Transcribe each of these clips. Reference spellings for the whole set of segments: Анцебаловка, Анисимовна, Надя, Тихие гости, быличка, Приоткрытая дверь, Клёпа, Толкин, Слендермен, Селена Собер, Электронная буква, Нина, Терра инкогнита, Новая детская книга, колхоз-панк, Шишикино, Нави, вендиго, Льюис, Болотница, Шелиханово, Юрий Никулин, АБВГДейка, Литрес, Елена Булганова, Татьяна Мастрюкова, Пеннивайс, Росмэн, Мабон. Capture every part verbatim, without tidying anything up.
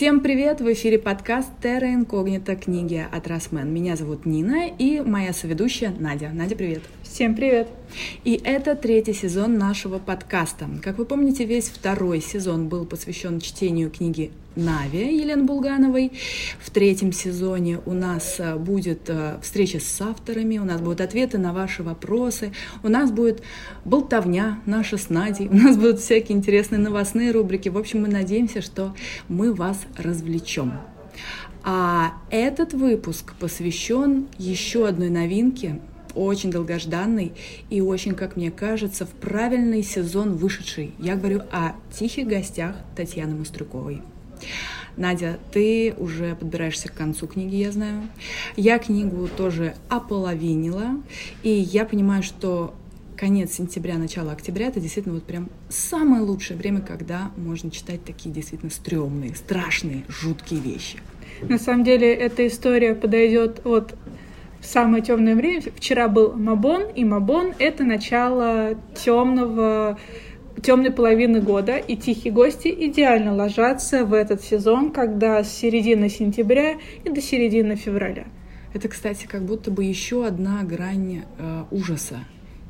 Всем привет! В эфире подкаст «Терра инкогнита. Книги» от Росмэн. Меня зовут Нина и моя соведущая Надя. Надя, привет! Всем привет! И это третий сезон нашего подкаста. Как вы помните, весь второй сезон был посвящен чтению книги «Нави» Елены Булгановой. В третьем сезоне у нас будет встреча с авторами, у нас будут ответы на ваши вопросы, у нас будет болтовня наша с Надей, у нас будут всякие интересные новостные рубрики. В общем, мы надеемся, что мы вас развлечем. А этот выпуск посвящен еще одной новинке, очень долгожданный и очень, как мне кажется, в правильный сезон вышедший. Я говорю о «Тихих гостях» Татьяны Мастрюковой. Надя, ты уже подбираешься к концу книги, я знаю. Я книгу тоже ополовинила, и я понимаю, что конец сентября, начало октября – это действительно вот прям самое лучшее время, когда можно читать такие действительно стрёмные, страшные, жуткие вещи. На самом деле эта история подойдет от... В самое темное время. Вчера был Мабон, и Мабон — это начало темного, темной половины года, и «Тихие гости» идеально ложатся в этот сезон, когда с середины сентября и до середины февраля. Это, кстати, как будто бы еще одна грань э, ужаса.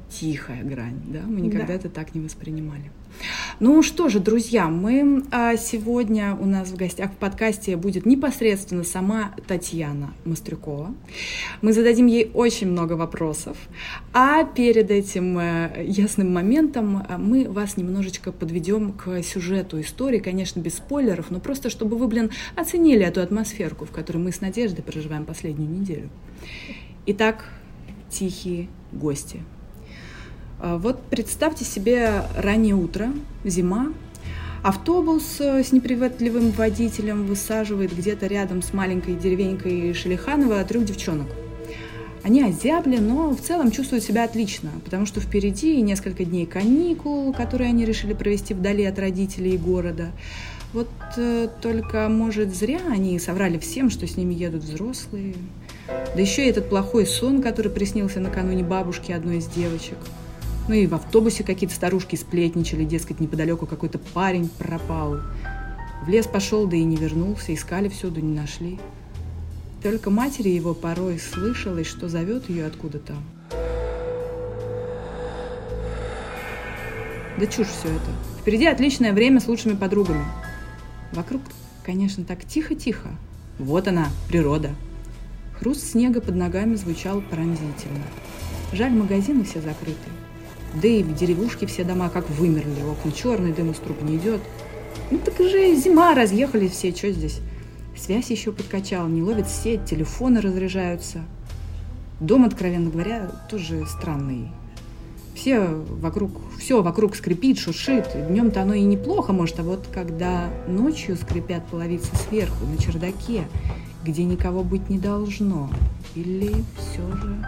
Тихая грань, да? Мы никогда да. это так не воспринимали. Ну что же, друзья, мы а, сегодня у нас в гостях в подкасте будет непосредственно сама Татьяна Мастрюкова. Мы зададим ей очень много вопросов. А перед этим э, ясным моментом мы вас немножечко подведем к сюжету истории, конечно, без спойлеров, но просто чтобы вы, блин, оценили эту атмосферку, в которой мы с Надеждой проживаем последнюю неделю. Итак, «Тихие гости». Вот представьте себе раннее утро, зима, автобус с неприветливым водителем высаживает где-то рядом с маленькой деревенькой Шелиханово трех девчонок. Они озябли, но в целом чувствуют себя отлично, потому что впереди несколько дней каникул, которые они решили провести вдали от родителей и города. Вот э, только, может, зря они соврали всем, что с ними едут взрослые. Да еще и этот плохой сон, который приснился накануне бабушке одной из девочек. Ну и в автобусе какие-то старушки сплетничали, дескать, неподалеку какой-то парень пропал. В лес пошел, да и не вернулся, искали всюду, не нашли. Только матери его порой слышалось, что зовет ее откуда-то. Да чушь все это. Впереди отличное время с лучшими подругами. Вокруг, конечно, так тихо-тихо. Вот она, природа. Хруст снега под ногами звучал пронзительно. Жаль, магазины все закрыты. Да и в деревушке все дома как вымерли, окна черные, дым из труб не идет. Ну так уже зима, разъехались все, что здесь? Связь еще подкачала, не ловит сеть, телефоны разряжаются. Дом, откровенно говоря, тоже странный. Все вокруг, все вокруг скрипит, шуршит, днем-то оно и неплохо, может, а вот когда ночью скрипят половицы сверху, на чердаке, где никого быть не должно, или все же...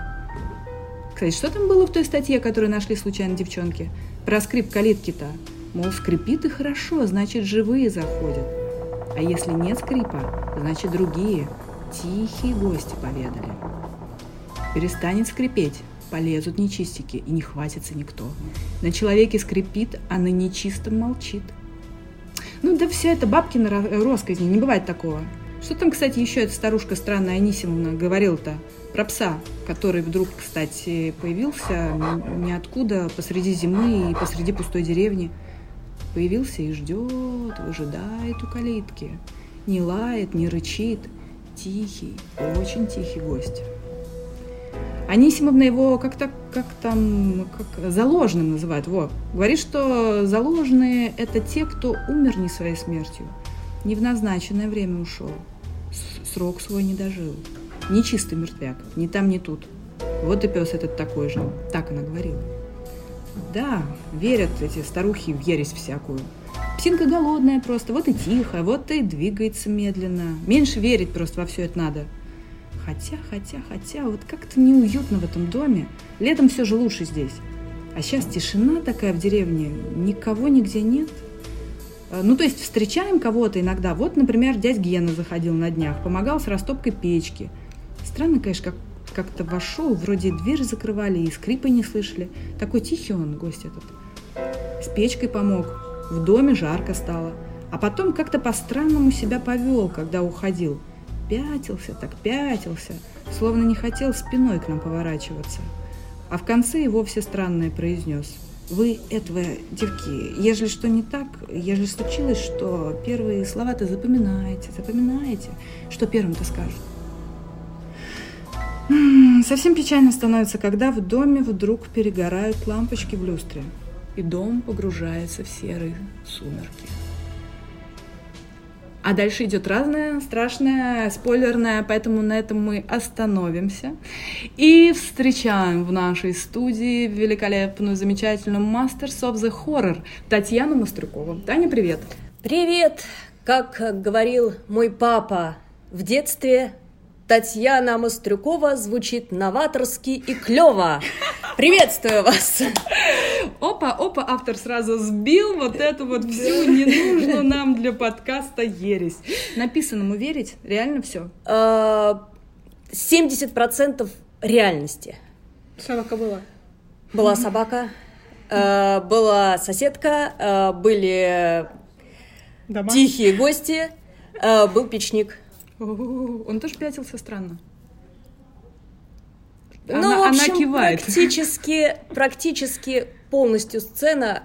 Кстати, что там было в той статье, которую нашли случайно девчонки? Про скрип калитки-то. Мол, скрипит и хорошо, значит, живые заходят. А если нет скрипа, значит, другие, тихие гости поведали. Перестанет скрипеть, полезут нечистики, и не хватится никто. На человеке скрипит, а на нечистом молчит. Ну да все это бабкина росказни, не бывает такого. Что там, кстати, еще эта старушка странная Анисимовна говорила-то? Про пса, который вдруг, кстати, появился ниоткуда посреди зимы и посреди пустой деревни. Появился и ждет, выжидает у калитки. Не лает, не рычит. Тихий, очень тихий гость. Анисимовна его как-то, как там, как заложенным называют. Во. Говорит, что заложенные – это те, кто умер не своей смертью. Не в назначенное время ушел. Срок свой не дожил. Не чистый мертвяк, ни там, ни тут. Вот и пес этот такой же. Так она говорила. Да, верят эти старухи в ересь всякую. Псинка голодная просто, вот и тихо, вот и двигается медленно. Меньше верить просто во все это надо. Хотя, хотя, хотя, вот как-то неуютно в этом доме. Летом все же лучше здесь. А сейчас тишина такая в деревне, никого нигде нет. Ну, то есть встречаем кого-то иногда. Вот, например, дядь Гена заходил на днях, помогал с растопкой печки. Странно, конечно, как- как-то вошел, вроде и дверь закрывали, и скрипа не слышали. Такой тихий он, гость этот. С печкой помог, в доме жарко стало. а потом как-то по-странному себя повел, когда уходил. Пятился так пятился, словно не хотел спиной к нам поворачиваться. А в конце и вовсе странное произнес. «Вы, этого, девки, ежели что не так, ежели случилось, что первые слова-то запоминаете, запоминаете, что первым-то скажут». М-м, совсем печально становится, когда в доме вдруг перегорают лампочки в люстре, и дом погружается в серые сумерки. А дальше идет разное, страшное, спойлерное, поэтому на этом мы остановимся. И встречаем в нашей студии великолепную, замечательную Masters of the Horror Татьяну Мастрюкову. Таня, привет! Привет! Как говорил мой папа в детстве, Татьяна Мастрюкова звучит новаторски и клёво. Приветствую вас! Опа, опа, автор сразу сбил вот эту вот всю ненужную нам для подкаста ересь. Написанному верить реально все? семьдесят процентов реальности. Собака была? Была собака, была соседка, были тихие гости, был печник. Он тоже пятился странно. Ну, она, в общем, она кивает. Практически, практически полностью сцена,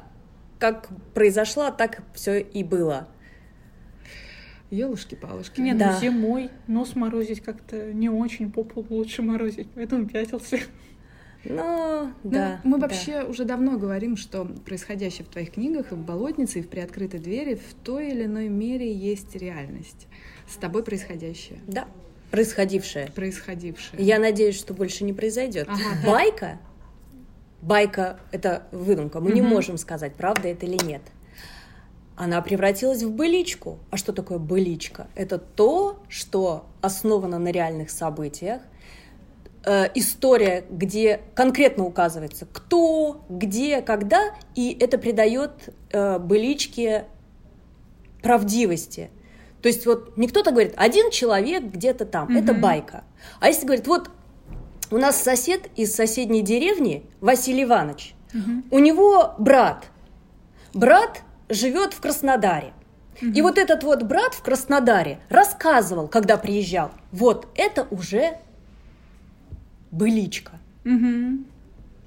как произошла, так все и было. Ёлушки-палушки. Нет, да. Ну, зимой нос морозить как-то не очень, попу лучше морозить, поэтому пятился. Но, ну, да. Мы вообще да. уже давно говорим, что происходящее в твоих книгах, и в «Болотнице», и в «Приоткрытой двери» в той или иной мере есть реальность. С тобой происходящее. Да. Происходившее. Происходившее. Я надеюсь, что больше не произойдет. Ага. Байка, байка – это выдумка. Мы угу. не можем сказать, правда это или нет. Она превратилась в быличку. А что такое быличка? Это то, что основано на реальных событиях. Э, история, где конкретно указывается, кто, где, когда, и это придает э, быличке правдивости. То есть вот не кто-то говорит, один человек где-то там, mm-hmm. это байка. А если говорит, вот у нас сосед из соседней деревни, Василий Иванович, mm-hmm. у него брат, брат живет в Краснодаре. Mm-hmm. И вот этот вот брат в Краснодаре рассказывал, когда приезжал, вот это уже быличка. Mm-hmm.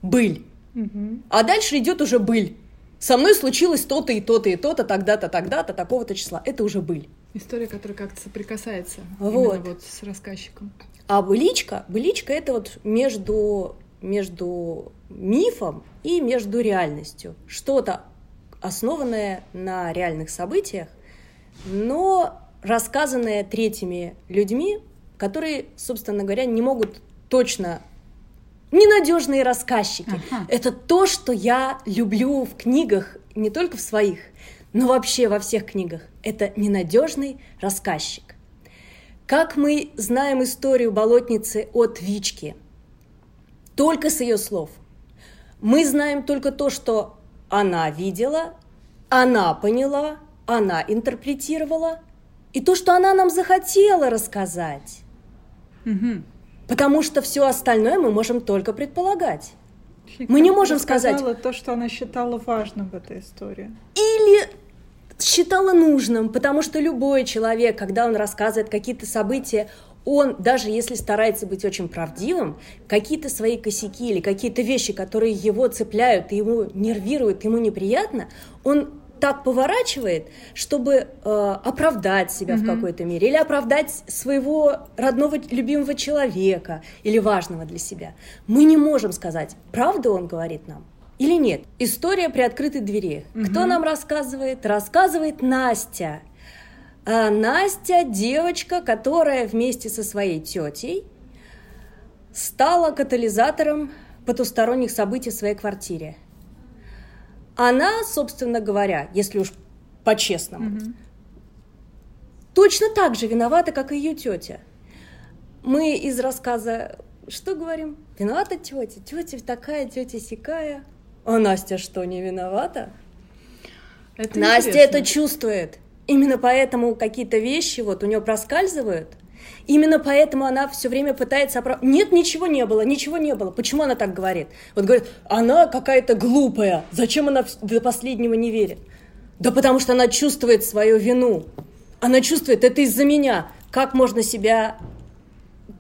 Быль. Mm-hmm. А дальше идет уже быль. Со мной случилось то-то и то-то и то-то, тогда-то, тогда-то, такого-то числа. Это уже быль. История, которая как-то соприкасается вот. Именно вот с рассказчиком. А быличка, быличка – это вот между, между мифом и между реальностью. Что-то, основанное на реальных событиях, но рассказанное третьими людьми, которые, собственно говоря, не могут точно… Ненадежные рассказчики. Ага. Это то, что я люблю в книгах, не только в своих, но вообще во всех книгах. Это ненадежный рассказчик. Как мы знаем историю болотницы от Вички? Только с ее слов. Мы знаем только то, что она видела, она поняла, она интерпретировала, и то, что она нам захотела рассказать. Угу. Потому что все остальное мы можем только предполагать. И мы не можем сказать... то, что она считала важным в этой истории. Или считала нужным, потому что любой человек, когда он рассказывает какие-то события, он, даже если старается быть очень правдивым, какие-то свои косяки или какие-то вещи, которые его цепляют, и ему нервируют, ему неприятно, он так поворачивает, чтобы э, оправдать себя mm-hmm. в какой-то мере, или оправдать своего родного, любимого человека, или важного для себя. Мы не можем сказать, правду он говорит нам или нет. История при открытой двери. Mm-hmm. Кто нам рассказывает? Рассказывает Настя. А Настя – девочка, которая вместе со своей тетей стала катализатором потусторонних событий в своей квартире. Она, собственно говоря, если уж по-честному, mm-hmm. точно так же виновата, как и ее тетя. Мы из рассказа что говорим? Виновата тетя, тетя такая, тетя сякая. А Настя что, не виновата? Это Настя интересно. Это чувствует. Именно поэтому какие-то вещи вот у нее проскальзывают. Именно поэтому она все время пытается оправдать. Нет, ничего не было, ничего не было. Почему она так говорит? Вот говорит, она какая-то глупая. Зачем она до последнего не верит? Да потому что она чувствует свою вину. Она чувствует, это из-за меня. Как можно себя,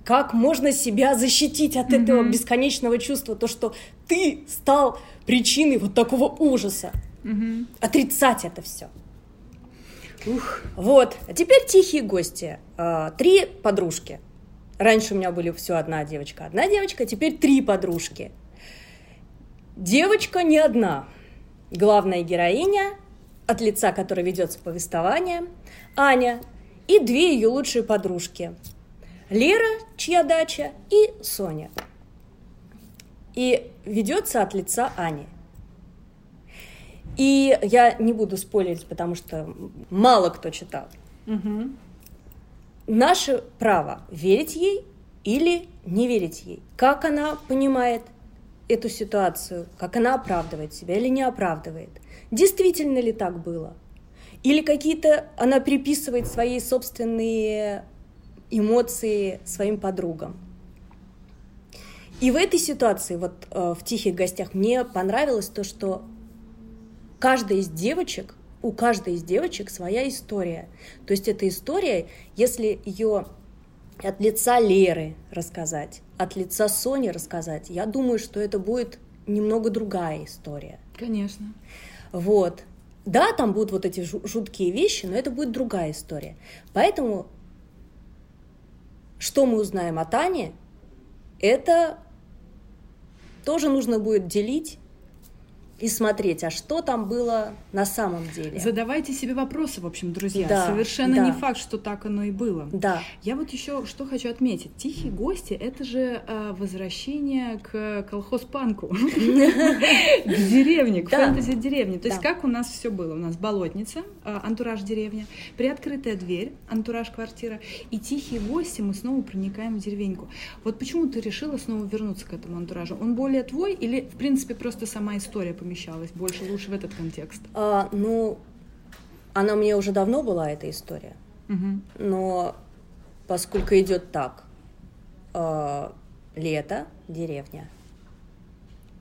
как можно себя защитить от mm-hmm. этого бесконечного чувства, то, что ты стал причиной вот такого ужаса. Mm-hmm. Отрицать это все. Ух. Вот. А теперь «Тихие гости». Три подружки. Раньше у меня были все одна девочка, одна девочка, теперь три подружки. Девочка не одна. Главная героиня, от лица которой ведется повествование, Аня и две ее лучшие подружки. Лера, чья дача, и Соня. И ведется от лица Ани. И я не буду спойлерить, потому что мало кто читал. Угу. Наше право верить ей или не верить ей. Как она понимает эту ситуацию, как она оправдывает себя или не оправдывает. Действительно ли так было? Или какие-то она приписывает свои собственные эмоции своим подругам. И в этой ситуации, вот э, в «Тихих гостях», мне понравилось то, что каждая из девочек, у каждой из девочек своя история. То есть эта история, если ее от лица Леры рассказать, от лица Сони рассказать, я думаю, что это будет немного другая история. Конечно. Вот. Да, там будут вот эти жуткие вещи, но это будет другая история. Поэтому что мы узнаем о Тане, это тоже нужно будет делить и смотреть, а что там было на самом деле. Задавайте себе вопросы, в общем, друзья. Да, совершенно да. не факт, что так оно и было. Да. Я вот еще что хочу отметить. «Тихие гости» — это же э, возвращение к колхоз-панку, к деревне, к фэнтези-деревне. То есть как у нас все было? У нас «Болотница», антураж деревня, «Приоткрытая дверь», антураж квартира, и «Тихие гости», мы снова проникаем в деревеньку. Вот почему ты решила снова вернуться к этому антуражу? Он более твой или, в принципе, просто сама история поменялась? Помещалась больше, лучше в этот контекст? А, ну, она мне уже давно была, эта история. Угу. Но поскольку идет так. Э, лето, деревня.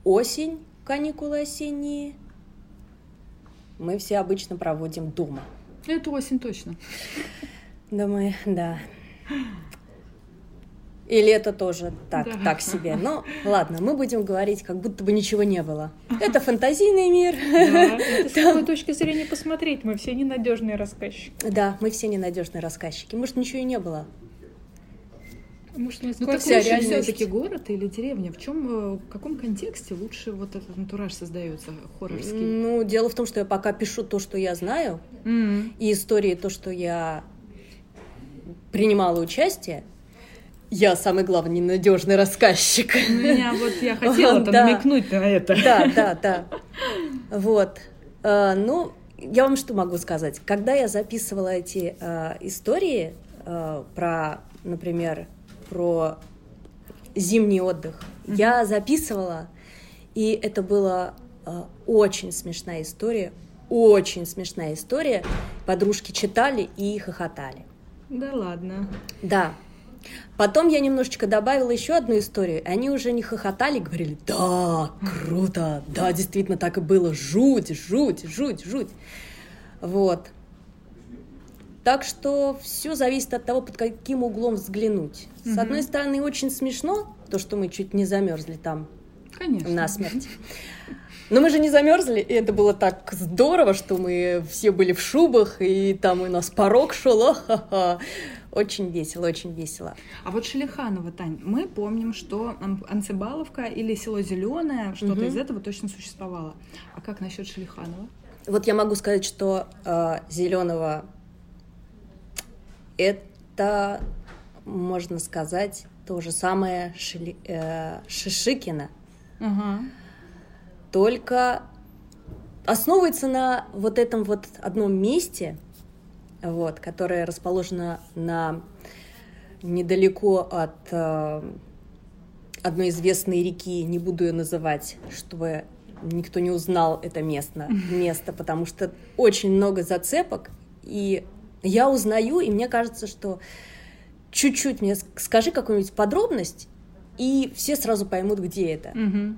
Осень, каникулы осенние. Мы все обычно проводим дома. Это осень точно. Думаю, да. И лето тоже так, да. так себе. Но ладно, мы будем говорить, как будто бы ничего не было. Это фантазийный мир. Да, это с такой точки зрения посмотреть. Мы все ненадежные рассказчики. Да, мы все ненадежные рассказчики. Может, ничего и не было. Может, ну, так лучше все-таки город или деревня? В чем, в каком контексте лучше вот этот антураж создается хоррорский? Ну, дело в том, что я пока пишу то, что я знаю, mm-hmm. и истории, то, что я принимала участие. Я самый главный ненадежный рассказчик. У меня вот я хотела-то да. намекнуть на это. Да, да, да. Вот. А, ну, я вам что могу сказать? Когда я записывала эти а, истории а, про, например, про зимний отдых, mm-hmm. я записывала, и это была а, очень смешная история, очень смешная история. Подружки читали и хохотали. Да ладно. Да. Потом я немножечко добавила еще одну историю, и они уже не хохотали, говорили: да, круто, да, действительно так и было, жуть, жуть, жуть, жуть. Вот. Так что все зависит от того, под каким углом взглянуть. Угу. С одной стороны, очень смешно, то, что мы чуть не замерзли там насмерть. Но мы же не замерзли, и это было так здорово, что мы все были в шубах, и там у нас порог шел, ха-ха. Очень весело, очень весело. А вот Шелиханово, Тань, мы помним, что Анцебаловка или село Зеленое, что-то угу. из этого точно существовало. А как насчет Шелиханова? Вот я могу сказать, что э, Зеленого это, можно сказать, то же самое Шили... э, Шишикино. Угу. Только основывается на вот этом вот одном месте, вот, которое расположено на, недалеко от э, одной известной реки, не буду ее называть, чтобы никто не узнал это место, место, потому что очень много зацепок, и я узнаю, и мне кажется, что чуть-чуть мне скажи какую-нибудь подробность, и все сразу поймут, где это. Mm-hmm.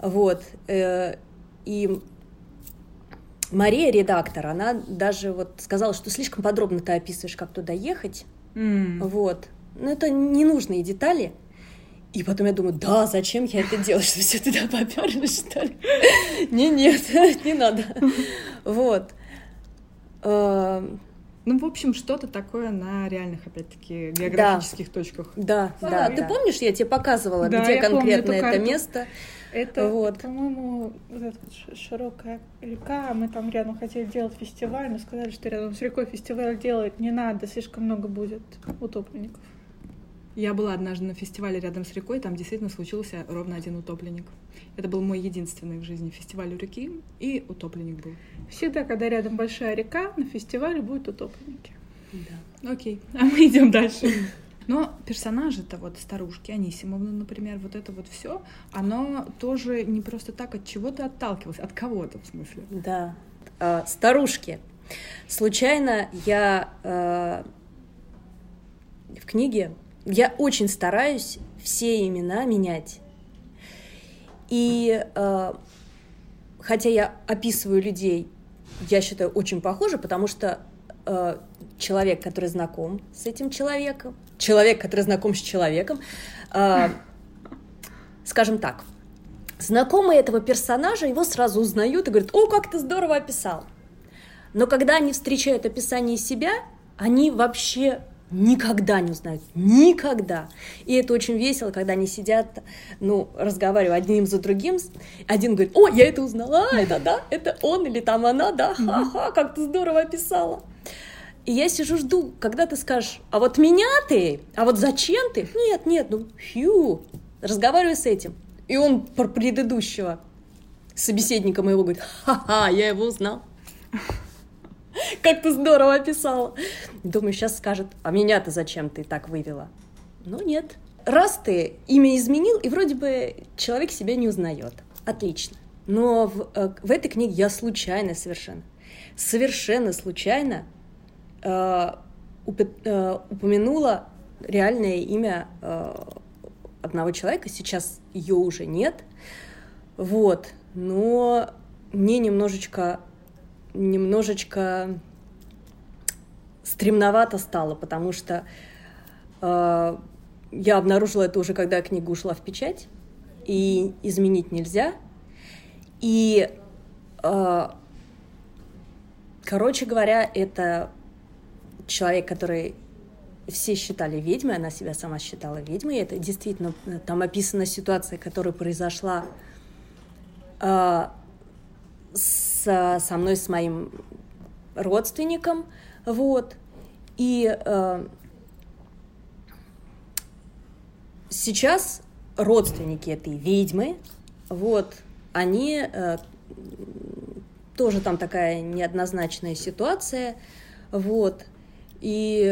Вот, и Мария, редактор, она даже вот сказала, что слишком подробно ты описываешь, как туда ехать. Mm. Вот. Но это ненужные детали. И потом я думаю, да, зачем я это делаю, что все туда попёрли, что ли? Не, нет, не надо. Вот. Ну, в общем, что-то такое на реальных, опять-таки, географических точках. Да, да. Ты помнишь, я тебе показывала, где конкретно это место? Это, вот. По-моему, вот эта вот широкая река, мы там рядом хотели делать фестиваль, но сказали, что рядом с рекой фестиваль делать не надо, слишком много будет утопленников. Я была однажды на фестивале рядом с рекой, там действительно случился ровно один утопленник. Это был мой единственный в жизни фестиваль у реки, и утопленник был. Всегда, когда рядом большая река, на фестивале будут утопленники. Да. Окей, а мы идем дальше. Но персонажи-то, вот старушки, Анисимовна, например, вот это вот все, оно тоже не просто так от чего-то отталкивалось, от кого-то, в смысле. Да. А, старушки. Случайно я а, в книге, я очень стараюсь все имена менять. И а, хотя я описываю людей, я считаю, очень похоже, потому что а, человек, который знаком с этим человеком, человек, который знаком с человеком, э, скажем так, знакомые этого персонажа его сразу узнают и говорят: «О, как ты здорово описал!» Но когда они встречают описание себя, они вообще никогда не узнают, никогда. И это очень весело, когда они сидят, ну, разговаривают одним за другим, один говорит: «О, я это узнала, это да, это он или там она, да, ха-ха, как ты здорово описала!» И я сижу, жду, когда ты скажешь: «А вот меня ты? А вот зачем ты?» «Нет, нет, ну, фью!» Разговариваю с этим. И он про предыдущего собеседника моего говорит: «Ха-ха, я его узнал. Как ты здорово описала!» Думаю, сейчас скажет: «А меня-то зачем ты так вывела?» Ну, нет. Раз ты имя изменил, и вроде бы человек себя не узнает. Отлично. Но в, в этой книге я случайно совершенно, совершенно случайно упомянула реальное имя одного человека, сейчас ее уже нет, вот, но мне немножечко, немножечко стремновато стало, потому что я обнаружила это уже, когда книга ушла в печать, и изменить нельзя, и, короче говоря, это человек, который все считали ведьмой, она себя сама считала ведьмой. Это действительно, там описана ситуация, которая произошла э, со, со мной, с моим родственником. Вот. И э, сейчас родственники этой ведьмы, вот, они э, тоже там такая неоднозначная ситуация. Вот. И,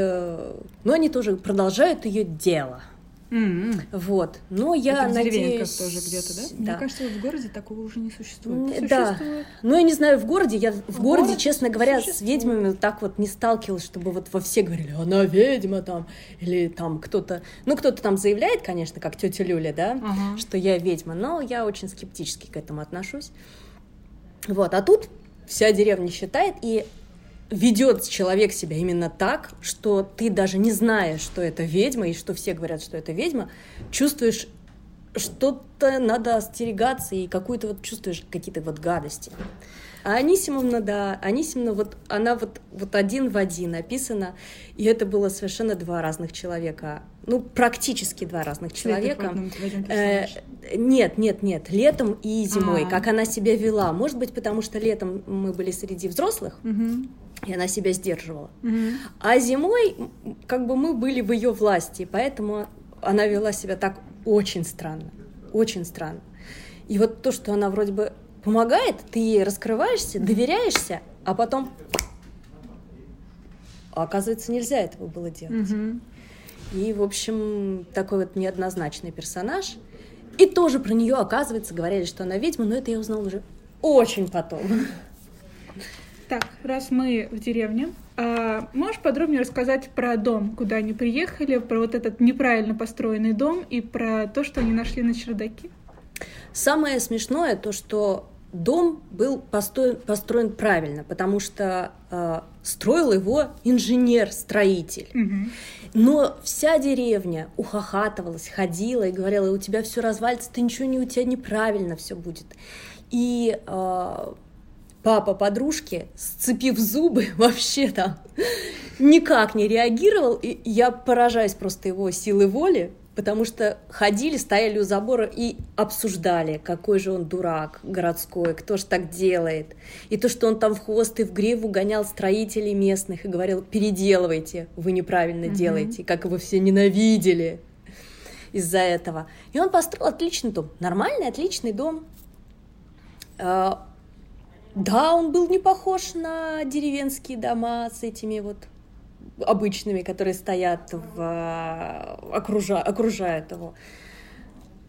но они тоже продолжают ее дело. Mm-hmm. Вот. Но я это в деревеньках надеюсь... тоже где-то, да? да? Мне кажется, вот в городе такого уже не существует. Да. Существует. Но я не знаю, в городе, я в, в городе, городе, честно говоря, существует. С ведьмами вот так вот не сталкивалась, чтобы вот во все говорили: «Она ведьма» там, или там кто-то... Ну, кто-то там заявляет, конечно, как тетя Люля, да, uh-huh. что я ведьма, но я очень скептически к этому отношусь. Вот. А тут вся деревня считает, и ведет человек себя именно так, что ты, даже не зная, что это ведьма, и что все говорят, что это ведьма, чувствуешь, что-то надо остерегаться, и какую-то вот чувствуешь какие-то вот гадости. А Анисимовна, да, Анисимовна, вот она вот, вот один в один описана, и это было совершенно два разных человека. Ну, практически два разных человека. Э, нет, нет, нет, летом и зимой, А-а-а. Как она себя вела. Может быть, потому что летом мы были среди взрослых, угу. и она себя сдерживала. Угу. А зимой, как бы, мы были в ее власти, поэтому она вела себя так очень странно, очень странно. И вот то, что она вроде бы помогает, ты ей раскрываешься, доверяешься, а потом, а оказывается, нельзя этого было делать. Mm-hmm. И, в общем, такой вот неоднозначный персонаж. И тоже про нее, оказывается, говорили, что она ведьма, но это я узнала уже очень потом. Так, раз мы в деревне, а можешь подробнее рассказать про дом, куда они приехали, про вот этот неправильно построенный дом и про то, что они нашли на чердаке? Самое смешное то, что дом был построен, построен правильно, потому что э, строил его инженер-строитель. Угу. Но вся деревня ухахатывалась, ходила и говорила: у тебя все развалится, ты ничего не у тебя неправильно все будет. И э, папа подружки, сцепив зубы, вообще там никак не реагировал. И я поражаюсь просто его силы воли. Потому что ходили, стояли у забора и обсуждали, какой же он дурак городской, кто же так делает. И то, что он там в хвост и в гриву гонял строителей местных и говорил: переделывайте, вы неправильно mm-hmm. делаете, как его все ненавидели из-за этого. И он построил отличный дом, нормальный, отличный дом. Да, он был не похож на деревенские дома с этими вот... обычными, которые стоят, в, окружа, окружают его.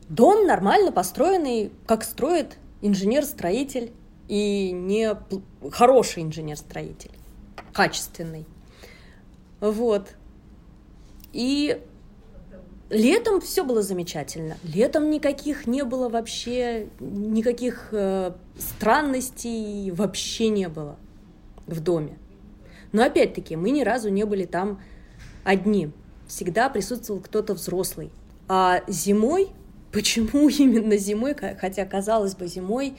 Дом нормально построенный, как строит инженер-строитель, и не хороший инженер-строитель, качественный. Вот. И летом все было замечательно. Летом никаких не было вообще, никаких э, странностей вообще не было в доме. Но опять-таки мы ни разу не были там одни. Всегда присутствовал кто-то взрослый. А зимой, почему именно зимой, хотя, казалось бы, зимой,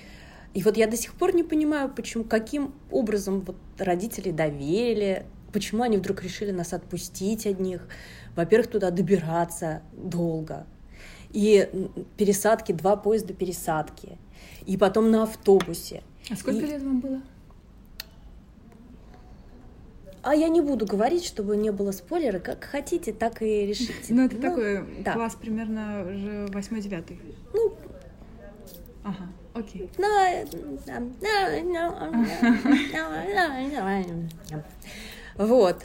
и вот я до сих пор не понимаю, почему, каким образом вот родители доверили, почему они вдруг решили нас отпустить одних. Во-первых, туда добираться долго. И пересадки, два поезда пересадки. И потом на автобусе. А сколько и... лет вам было? А я не буду говорить, чтобы не было спойлера. Как хотите, так и решите. Ну, это ну, такой да. класс примерно уже восьмой-девятый. Ну, ага, окей. Вот.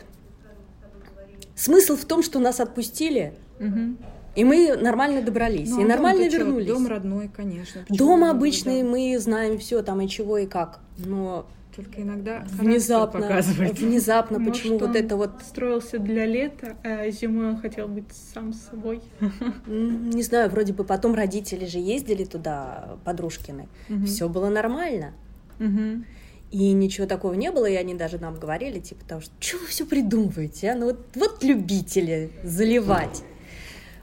Смысл в том, что нас отпустили, угу. и мы нормально добрались, ну, и а нормально вернулись. Чё? Дом родной, конечно. Почему дом обычный, да? Мы знаем все там и чего, и как, но... Только иногда внезапно, внезапно почему может, вот это вот... строился для лета, а зимой он хотел быть сам собой. Не знаю, вроде бы потом родители же ездили туда, подружкины. Угу. Все было нормально. Угу. И ничего такого не было, и они даже нам говорили, типа того, что «Чего вы все придумываете, а? Ну вот, вот любители заливать».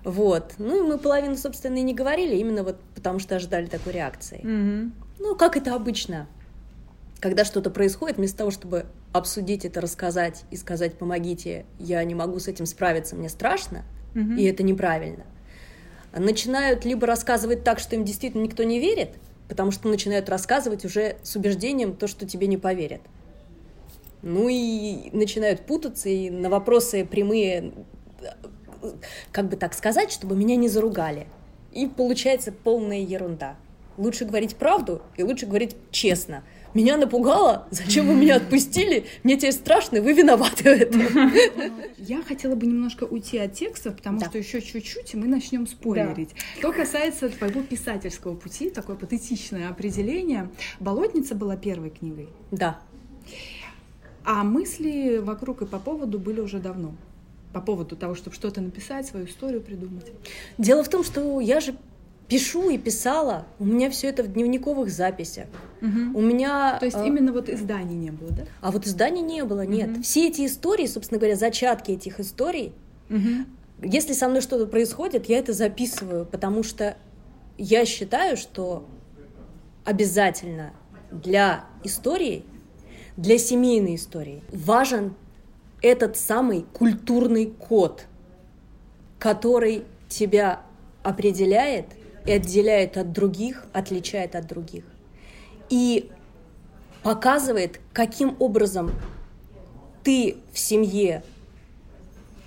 Вот. Ну и мы половину, собственно, и не говорили, именно вот потому что ожидали такой реакции. Угу. Ну, как это обычно... Когда что-то происходит, вместо того, чтобы обсудить это, рассказать и сказать: помогите, я не могу с этим справиться, мне страшно, угу. и это неправильно, начинают либо рассказывать так, что им действительно никто не верит, потому что начинают рассказывать уже с убеждением то, что тебе не поверят. Ну и начинают путаться, и на вопросы прямые, как бы так сказать, чтобы меня не заругали. И получается полная ерунда. Лучше говорить правду и лучше говорить честно. Меня напугало, зачем вы меня отпустили, мне теперь страшно, вы виноваты в этом. Я хотела бы немножко уйти от текста, потому да. что еще чуть-чуть, и мы начнем спойлерить. Да. Что касается твоего писательского пути, такое патетичное определение, «Болотница» была первой книгой. Да. А мысли вокруг и по поводу были уже давно? По поводу того, чтобы что-то написать, свою историю придумать? Дело в том, что я же... пишу и писала, у меня все это в дневниковых записях. Угу. У меня... То есть э... именно вот изданий не было, да? А вот изданий не было, нет. Угу. Все эти истории, собственно говоря, зачатки этих историй, угу. если со мной что-то происходит, я это записываю, потому что я считаю, что обязательно для истории, для семейной истории важен этот самый культурный код, который тебя определяет и отделяет от других, отличает от других. И показывает, каким образом ты в семье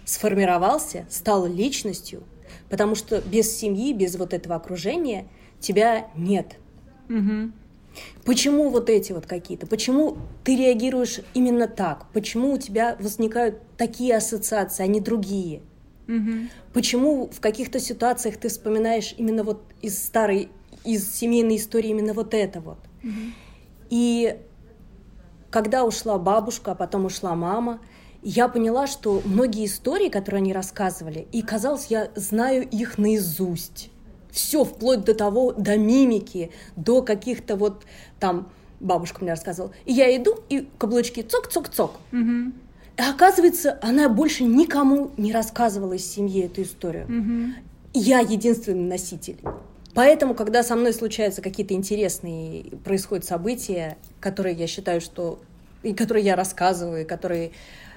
сформировался, стал личностью, потому что без семьи, без вот этого окружения тебя нет. Угу. Почему вот эти вот какие-то? Почему ты реагируешь именно так? Почему у тебя возникают такие ассоциации, а не другие? Угу. Почему в каких-то ситуациях ты вспоминаешь именно вот из старой, из семейной истории именно вот это вот. Угу. И когда ушла бабушка, а потом ушла мама, я поняла, что многие истории, которые они рассказывали, и казалось, я знаю их наизусть. все, вплоть до того, до мимики, до каких-то вот там, бабушка мне рассказывала, и я иду, и каблучки цок-цок-цок. Угу. И оказывается, она больше никому не рассказывала из семьи эту историю. Угу. Я единственный носитель. Поэтому, когда со мной случаются какие-то интересные, происходят события, которые я считаю, что... и которые я рассказываю, и которые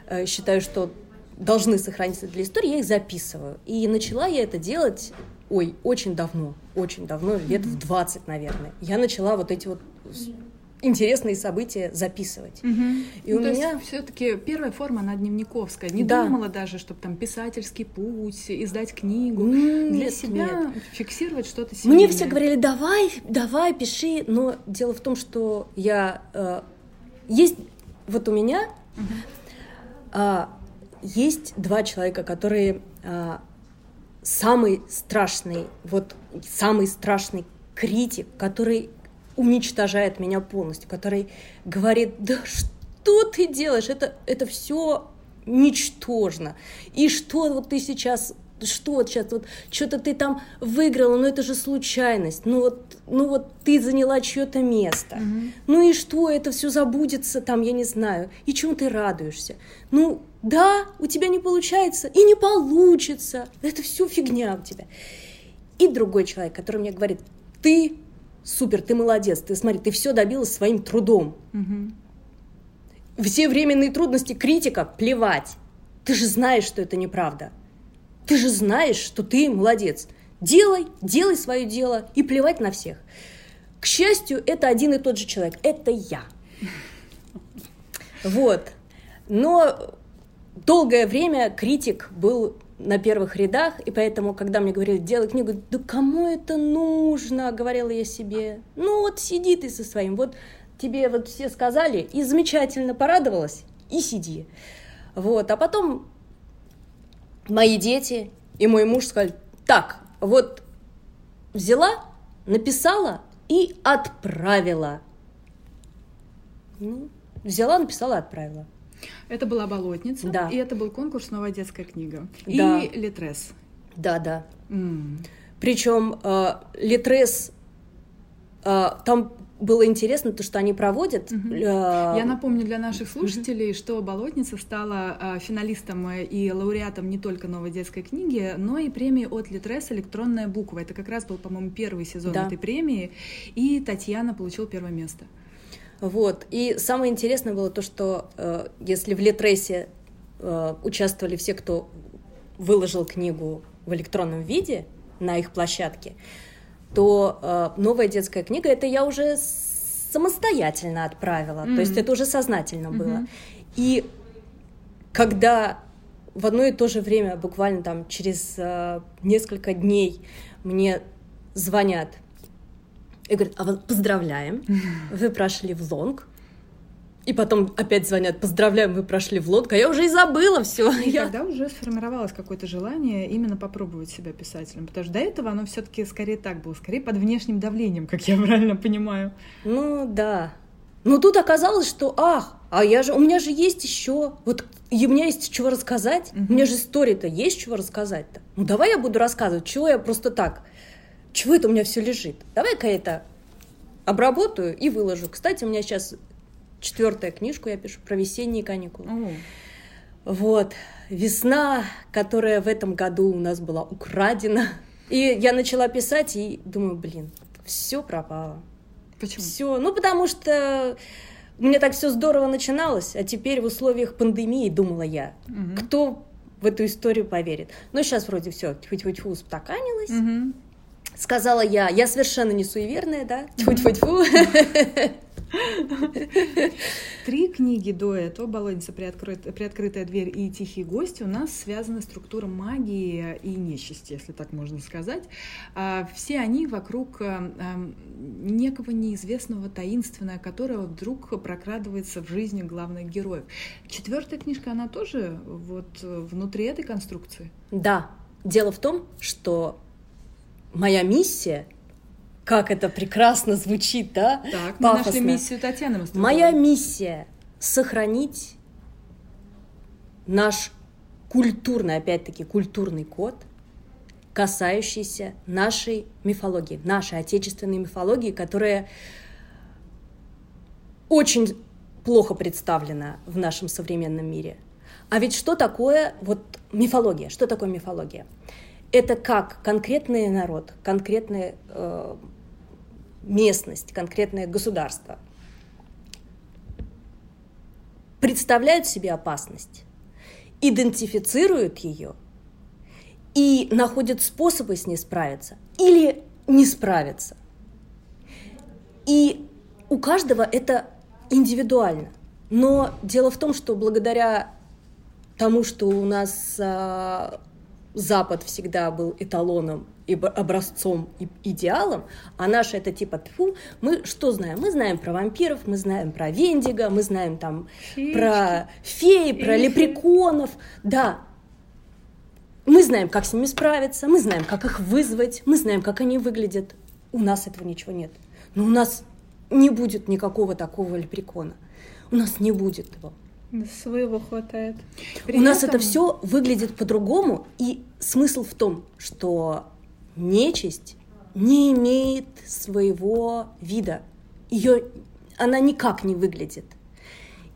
э, считаю, что должны сохраниться для истории, я их записываю. И начала я это делать, ой, очень давно, очень давно, лет в двадцать, наверное. Я начала вот эти вот интересные события записывать. Угу. И ну, у то меня... есть все-таки первая форма, она дневниковская. Не да. думала даже, чтобы там писательский путь, издать книгу. М-м, Для нет, себя нет. фиксировать что-то семейное. Мне все говорили, давай, давай, пиши. Но дело в том, что я... Э, есть... Вот у меня угу. э, есть два человека, которые э, самый страшный, вот самый страшный критик, который... уничтожает меня полностью, который говорит, да что ты делаешь, это, это все ничтожно, и что вот ты сейчас, что вот сейчас, вот что-то ты там выиграла, но это же случайность, ну вот, ну вот ты заняла чье-то место, mm-hmm. ну и что, это все забудется там, я не знаю, и чему ты радуешься, ну да, у тебя не получается, и не получится, это все фигня у тебя. И другой человек, который мне говорит, ты супер, ты молодец, ты смотри, ты все добилась своим трудом. Угу. Все временные трудности критика плевать. Ты же знаешь, что это неправда. Ты же знаешь, что ты молодец. Делай, делай свое дело и плевать на всех. К счастью, это один и тот же человек. Это я. Вот. Но долгое время критик был... на первых рядах, и поэтому, когда мне говорили, делай книгу, да кому это нужно, говорила я себе, ну вот сиди ты со своим, вот тебе вот все сказали, и замечательно порадовалась, и сиди. Вот, а потом мои дети и мой муж сказали, так, вот взяла, написала и отправила. Ну, взяла, написала, отправила. Это была «Болотница», да. И это был конкурс «Новая детская книга». Да. И «Литрес». Да, да. Mm. Причем э, «Литрес», э, там было интересно то, что они проводят. Uh-huh. Э, Я напомню для наших слушателей, uh-huh. что «Болотница» стала э, финалистом и лауреатом не только «Новой детской книги», но и премии от «Литрес» «Электронная буква». Это как раз был, по-моему, первый сезон да. этой премии, и Татьяна получила первое место. Вот. И самое интересное было то, что э, если в Литресе э, участвовали все, кто выложил книгу в электронном виде на их площадке, то э, «Новая детская книга» — это я уже самостоятельно отправила, mm-hmm. то есть это уже сознательно mm-hmm. было. И когда в одно и то же время, буквально там через э, несколько дней мне звонят, и говорят, а вот поздравляем, вы прошли в лонг. И потом опять звонят, поздравляем, вы прошли в лонг. А я уже и забыла все. И я... тогда уже сформировалось какое-то желание именно попробовать себя писателем. Потому что до этого оно все-таки скорее так было, скорее под внешним давлением, как я правильно понимаю. Ну да. Но тут оказалось, что ах, а я же, у меня же есть еще, вот и у меня есть чего рассказать. Угу. У меня же история-то есть чего рассказать-то. Ну давай я буду рассказывать, чего я просто так... Чего это у меня все лежит? Давай-ка я это обработаю и выложу. Кстати, у меня сейчас четвертая книжка, я пишу про весенние каникулы. Mm. Вот. Весна, которая в этом году у нас была украдена. И я начала писать, и думаю, блин, все пропало. Почему? Все. Ну, потому что у меня так все здорово начиналось, а теперь в условиях пандемии, думала я, mm-hmm. кто в эту историю поверит. Но сейчас вроде все тьфу-тьфу-тьфу устаканилось. Mm-hmm. Сказала я, я совершенно не суеверная, да? Тьфу-тьфу-тьфу. Три книги до этого, «Болотница», «Приоткрытая дверь» и «Тихие гости», у нас связаны структура магии и нечисти, если так можно сказать. Все они вокруг некого неизвестного таинственного, которого вдруг прокрадывается в жизни главных героев. Четвертая книжка, она тоже вот внутри этой конструкции? Да. Дело в том, что моя миссия, как это прекрасно звучит, да? Так, мы пафосно. Нашли миссию Татьяны Мастрюковой. Моя миссия — сохранить наш культурный, опять-таки, культурный код, касающиеся нашей мифологии, нашей отечественной мифологии, которая очень плохо представлена в нашем современном мире. А ведь что такое вот мифология? Что такое мифология? Это как конкретный народ, конкретная э, местность, конкретное государство представляют себе опасность, идентифицируют ее и находят способы с ней справиться или не справиться. И у каждого это индивидуально. Но дело в том, что благодаря тому, что у нас а, Запад всегда был эталоном, и образцом, и идеалом, а наше это типа тьфу, мы что знаем? Мы знаем про вампиров, мы знаем про вендиго, мы знаем там Феечки. Про феи, про Феечки. Лепреконов. Да, мы знаем, как с ними справиться, мы знаем, как их вызвать, мы знаем, как они выглядят. У нас этого ничего нет. Но у нас не будет никакого такого лепрекона. У нас не будет его. Своего хватает. При у нас этом... это все выглядит по-другому, и смысл в том, что нечисть не имеет своего вида. Ее, она никак не выглядит.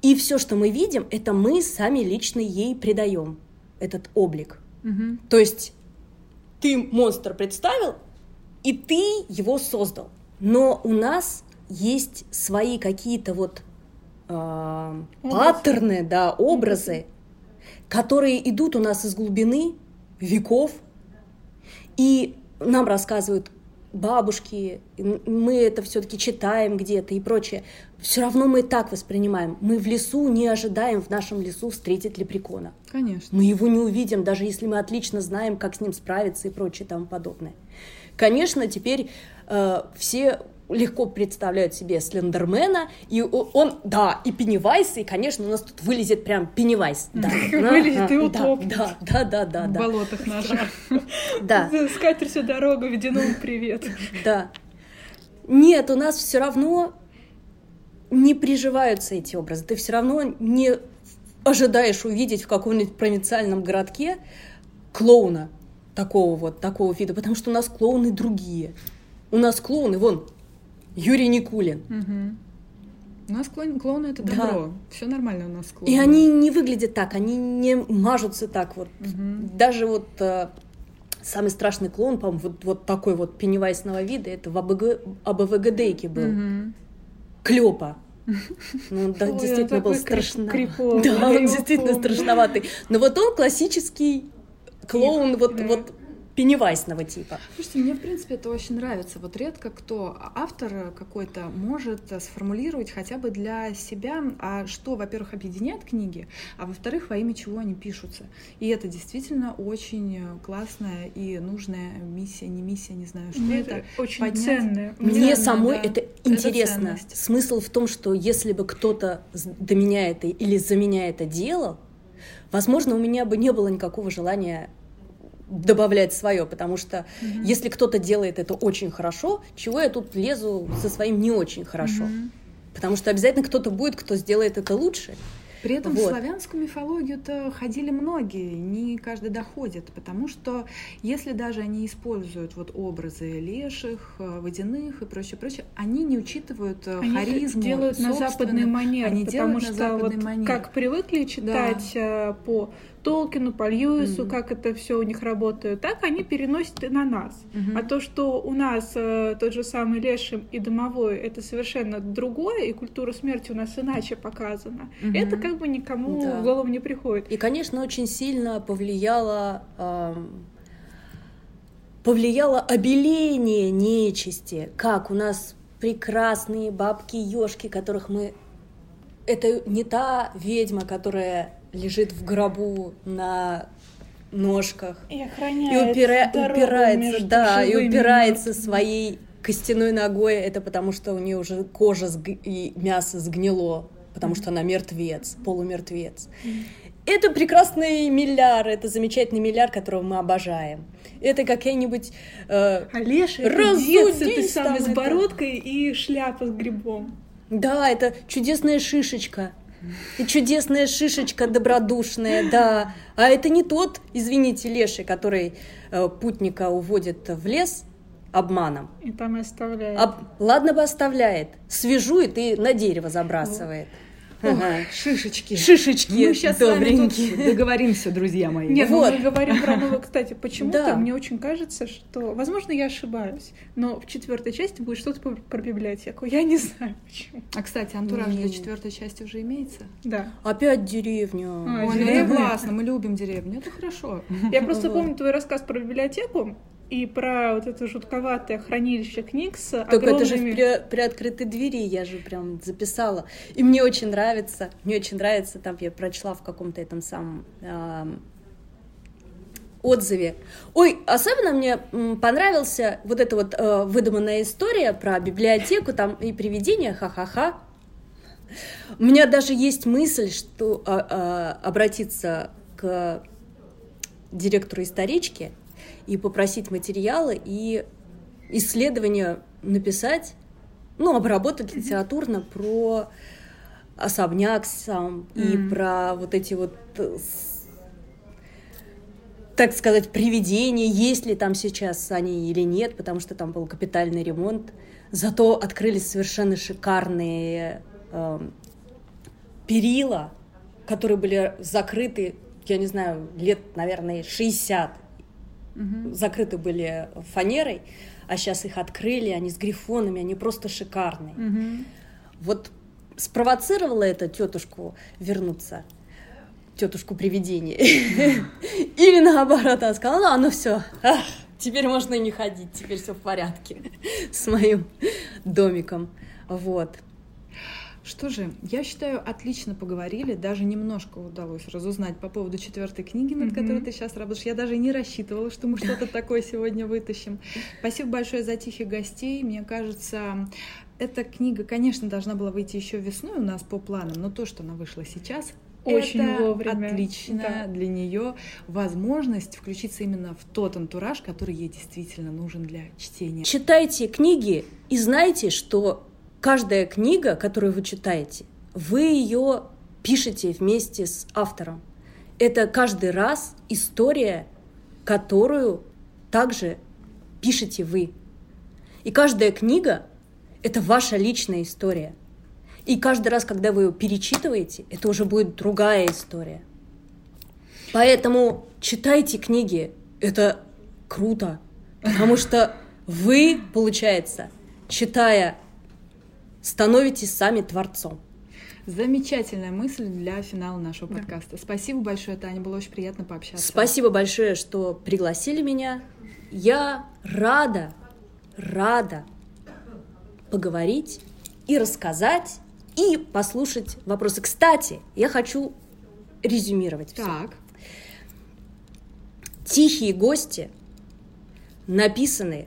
И все, что мы видим, это мы сами лично ей придаем этот облик. Угу. То есть ты монстр представил, и ты его создал. Но у нас есть свои какие-то вот Э, паттерны, да, образы, которые идут у нас из глубины веков, и нам рассказывают бабушки, мы это все-таки читаем где-то и прочее. Все равно мы так воспринимаем. Мы в лесу не ожидаем в нашем лесу встретить лепрекона. Конечно. Мы его не увидим, даже если мы отлично знаем, как с ним справиться и прочее тому подобное. Конечно, теперь э, все легко представляют себе Слендермена, и он, да, и Пеннивайс, и, конечно, у нас тут вылезет прям Пеннивайс. Да, вылезет и утопнет. Да, да, да, да. В болотах наших. Да. Скатерть всю дорогу, водяному привет. Да. Нет, у нас все равно не приживаются эти образы. Ты все равно не ожидаешь увидеть в каком-нибудь провинциальном городке клоуна такого вот, такого вида, потому что у нас клоуны другие. У нас клоуны, вон, Юрий Никулин. Угу. У нас клоуны, клоуны — это добро. Да. Все нормально у нас клоуны. И они не выглядят так, они не мажутся так вот. Угу. Даже вот э, самый страшный клоун, по-моему, вот, вот такой вот пеннивайсного вида, это в АБГ, АБВГДейке был. Угу. Клёпа. Ну, он действительно был страшноватый. Да, он действительно страшноватый. Но вот он классический клоун вот... пеннивайсного типа. Слушайте, мне, в принципе, это очень нравится. Вот редко кто, автор какой-то, может сформулировать хотя бы для себя, а что, во-первых, объединяет книги, а во-вторых, во имя чего они пишутся. И это действительно очень классная и нужная миссия, не миссия, не знаю, что мне это. Очень поднять. Ценная. Мне ценная, самой да. это интересно. Это смысл в том, что если бы кто-то до меня это или за меня это делал, возможно, у меня бы не было никакого желания добавлять свое, потому что mm-hmm. если кто-то делает это очень хорошо, чего я тут лезу со своим не очень хорошо? Mm-hmm. Потому что обязательно кто-то будет, кто сделает это лучше. При этом вот. В славянскую мифологию-то ходили многие, не каждый доходит, потому что если даже они используют вот образы леших, водяных и прочее, прочее, они не учитывают они харизму. Они делают на западный манер, они потому что вот манер. Как привыкли читать да. по Толкину, по Льюису, mm-hmm. как это все у них работает, так они переносят и на нас. Mm-hmm. А то, что у нас э, тот же самый Лешим и Домовой, это совершенно другое, и культура смерти у нас иначе показана. Mm-hmm. Это как бы никому да. в голову не приходит. И, конечно, очень сильно повлияло, э, повлияло обеление нечисти. Как у нас прекрасные бабки-ёшки, которых мы... Это не та ведьма, которая... лежит в гробу на ножках и, и упира... упирается, да, и упирается мертвыми. Своей костяной ногой. Это потому, что у нее уже кожа сг... и мясо сгнило, потому mm-hmm. что она мертвец, полумертвец. Mm-hmm. Это прекрасный милляр, это замечательный милляр, которого мы обожаем. Это какая-нибудь... Э... А Леша, это дец, это самый с бородкой это... и шляпа с грибом. Да, это чудесная шишечка. И чудесная шишечка добродушная, да. А это не тот, извините, леший, который э, путника уводит в лес обманом. И там и оставляет. Об... Ладно бы оставляет. Свяжует и на дерево забрасывает. Ох, ага. Шишечки. Шишечки. Мы сейчас добренькие. С вами тут договоримся, друзья мои. Нет, вот. Мы говорим про новую. Кстати, почему-то да. Мне очень кажется, что, возможно, я ошибаюсь, но в четвертой части будет что-то про библиотеку. Я не знаю почему. А кстати, антураж для четвертой части уже имеется? Да. Опять деревня. А, Ой, деревня. Ну, классно, мы любим деревню, это хорошо. Я просто помню твой рассказ про библиотеку. И про вот это жутковатое хранилище книг с огромными... Только это же в при... приоткрытой двери я же прям записала. И мне очень нравится, мне очень нравится, там я прочла в каком-то этом самом э, отзыве. Ой, особенно мне понравился вот эта вот э, выдуманная история про библиотеку там и привидения, ха-ха-ха. У меня даже есть мысль, что э, э, обратиться к директору исторички и попросить материалы, и исследования написать, ну, обработать литературно про особняк сам, mm. и про вот эти вот, так сказать, привидения, есть ли там сейчас они или нет, потому что там был капитальный ремонт. Зато открылись совершенно шикарные э, перила, которые были закрыты, я не знаю, лет, наверное, шестьдесят. Угу. Закрыты были фанерой, а сейчас их открыли, они с грифонами, они просто шикарные. Угу. Вот спровоцировала это тетушку вернуться, тетушку привидение, или наоборот, она сказала, ну, оно все, теперь можно и не ходить, теперь все в порядке с моим домиком, вот. Что же, я считаю, отлично поговорили, даже немножко удалось разузнать по поводу четвертой книги, над mm-hmm. которой ты сейчас работаешь. Я даже не рассчитывала, что мы что-то такое сегодня вытащим. Спасибо большое за тихих гостей. Мне кажется, эта книга, конечно, должна была выйти еще весной у нас по планам, но то, что она вышла сейчас... Очень это вовремя. Отличная да. для нее возможность включиться именно в тот антураж, который ей действительно нужен для чтения. Читайте книги и знайте, что... Каждая книга, которую вы читаете, вы ее пишете вместе с автором. Это каждый раз история, которую также пишете вы. И каждая книга — это ваша личная история. И каждый раз, когда вы ее перечитываете, это уже будет другая история. Поэтому читайте книги. Это круто. Потому что вы, получается, читая становитесь сами творцом. Замечательная мысль для финала нашего да. подкаста. Спасибо большое, Таня, было очень приятно пообщаться. Спасибо большое, что пригласили меня. Я рада, рада поговорить и рассказать, и послушать вопросы. Кстати, я хочу резюмировать все. Так. «Тихие гости» написаны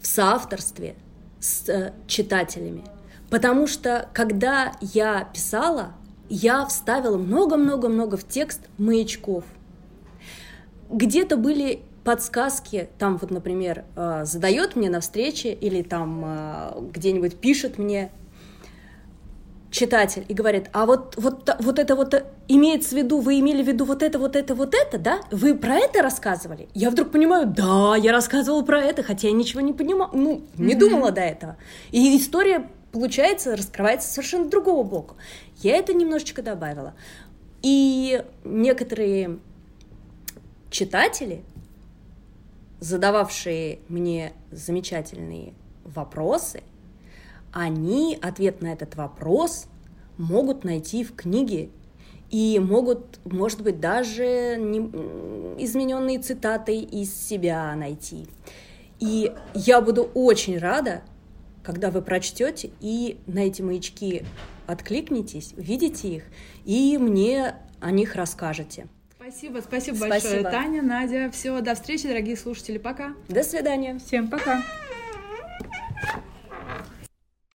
в соавторстве с читателями, потому что, когда я писала, я вставила много-много-много в текст маячков. Где-то были подсказки, там вот, например, задает мне на встрече или там где-нибудь пишет мне читатель и говорит, а вот, вот, вот это вот имеется в виду, вы имели в виду вот это, вот это, вот это, да? Вы про это рассказывали? Я вдруг понимаю, да, я рассказывала про это, хотя я ничего не понимала, ну, не mm-hmm. думала до этого. И история, получается, раскрывается совершенно другого боку. Я это немножечко добавила. И некоторые читатели, задававшие мне замечательные вопросы, они ответ на этот вопрос могут найти в книге и могут, может быть, даже не... измененные цитаты из себя найти. И я буду очень рада, когда вы прочтете и на эти маячки откликнетесь, увидите их и мне о них расскажете. Спасибо, спасибо, спасибо большое, Таня, Надя. Все, до встречи, дорогие слушатели, пока. До свидания. Всем пока.